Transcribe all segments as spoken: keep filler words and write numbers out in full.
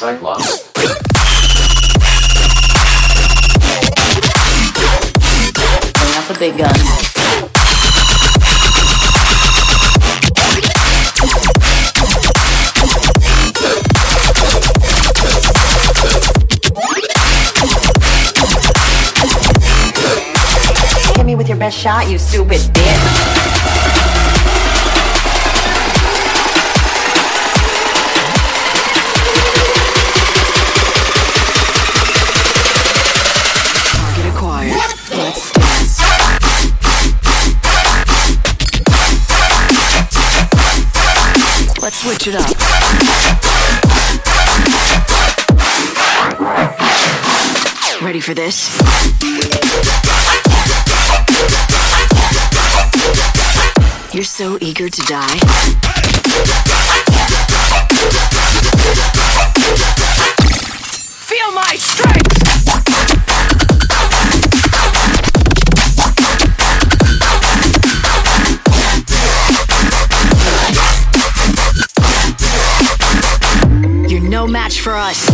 Cyclops. Bring out the big guns. With your best shot, you stupid bitch. Get acquired. Let's dance. Let's switch it up. Ready for this? You're so eager to die. Feel my strength! You're no match for us.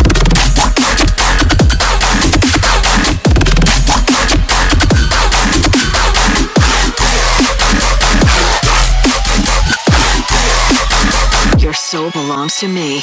Soul belongs to me.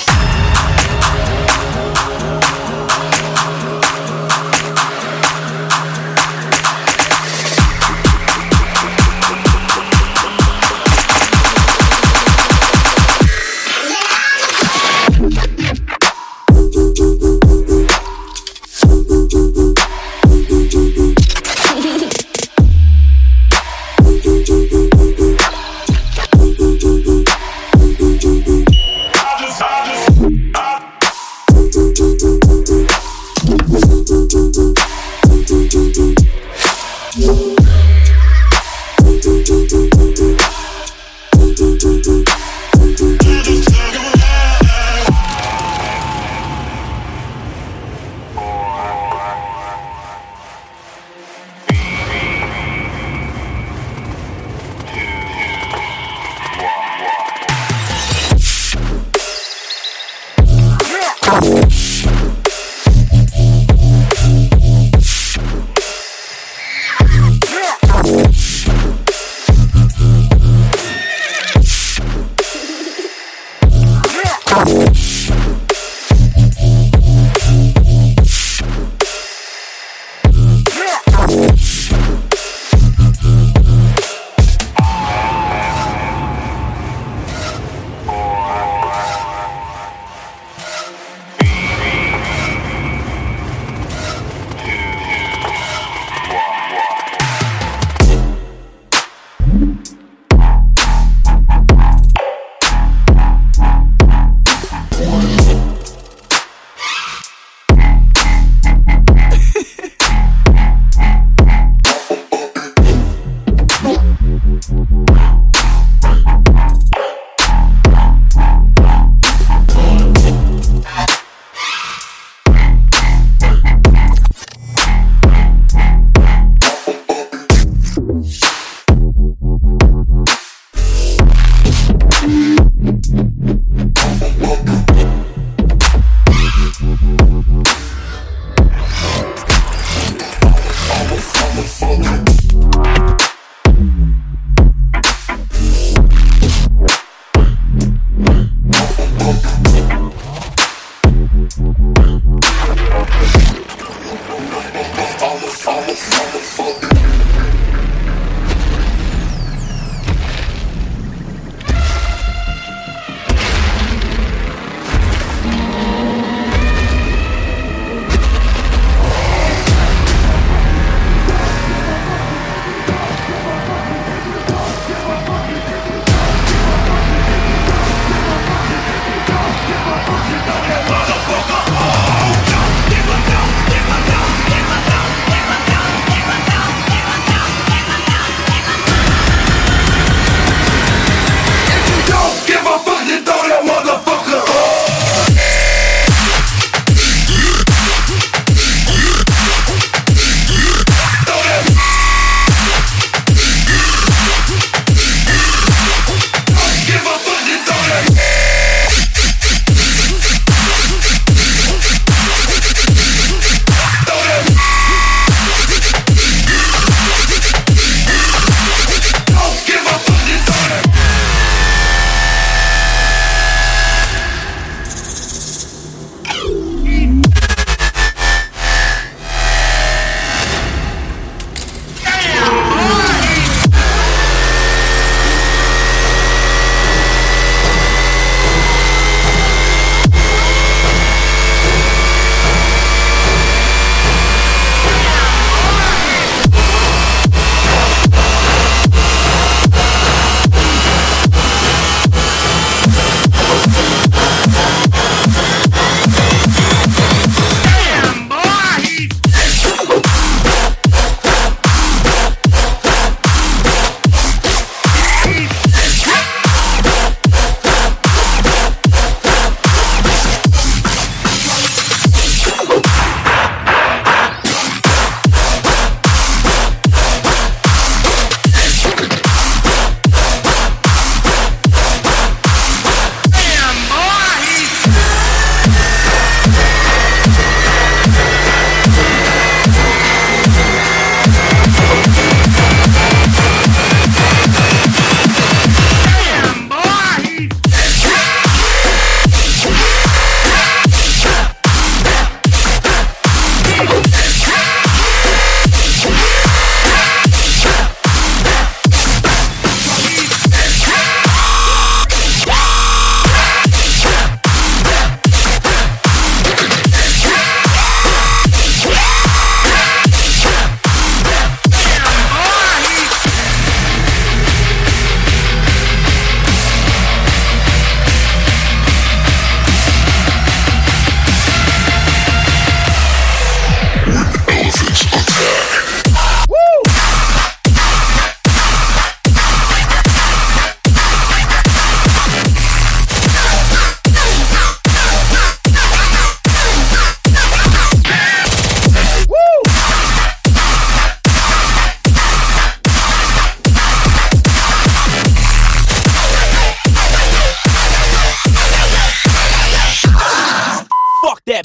that.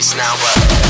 place now, but...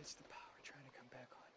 It's the power trying to come back on.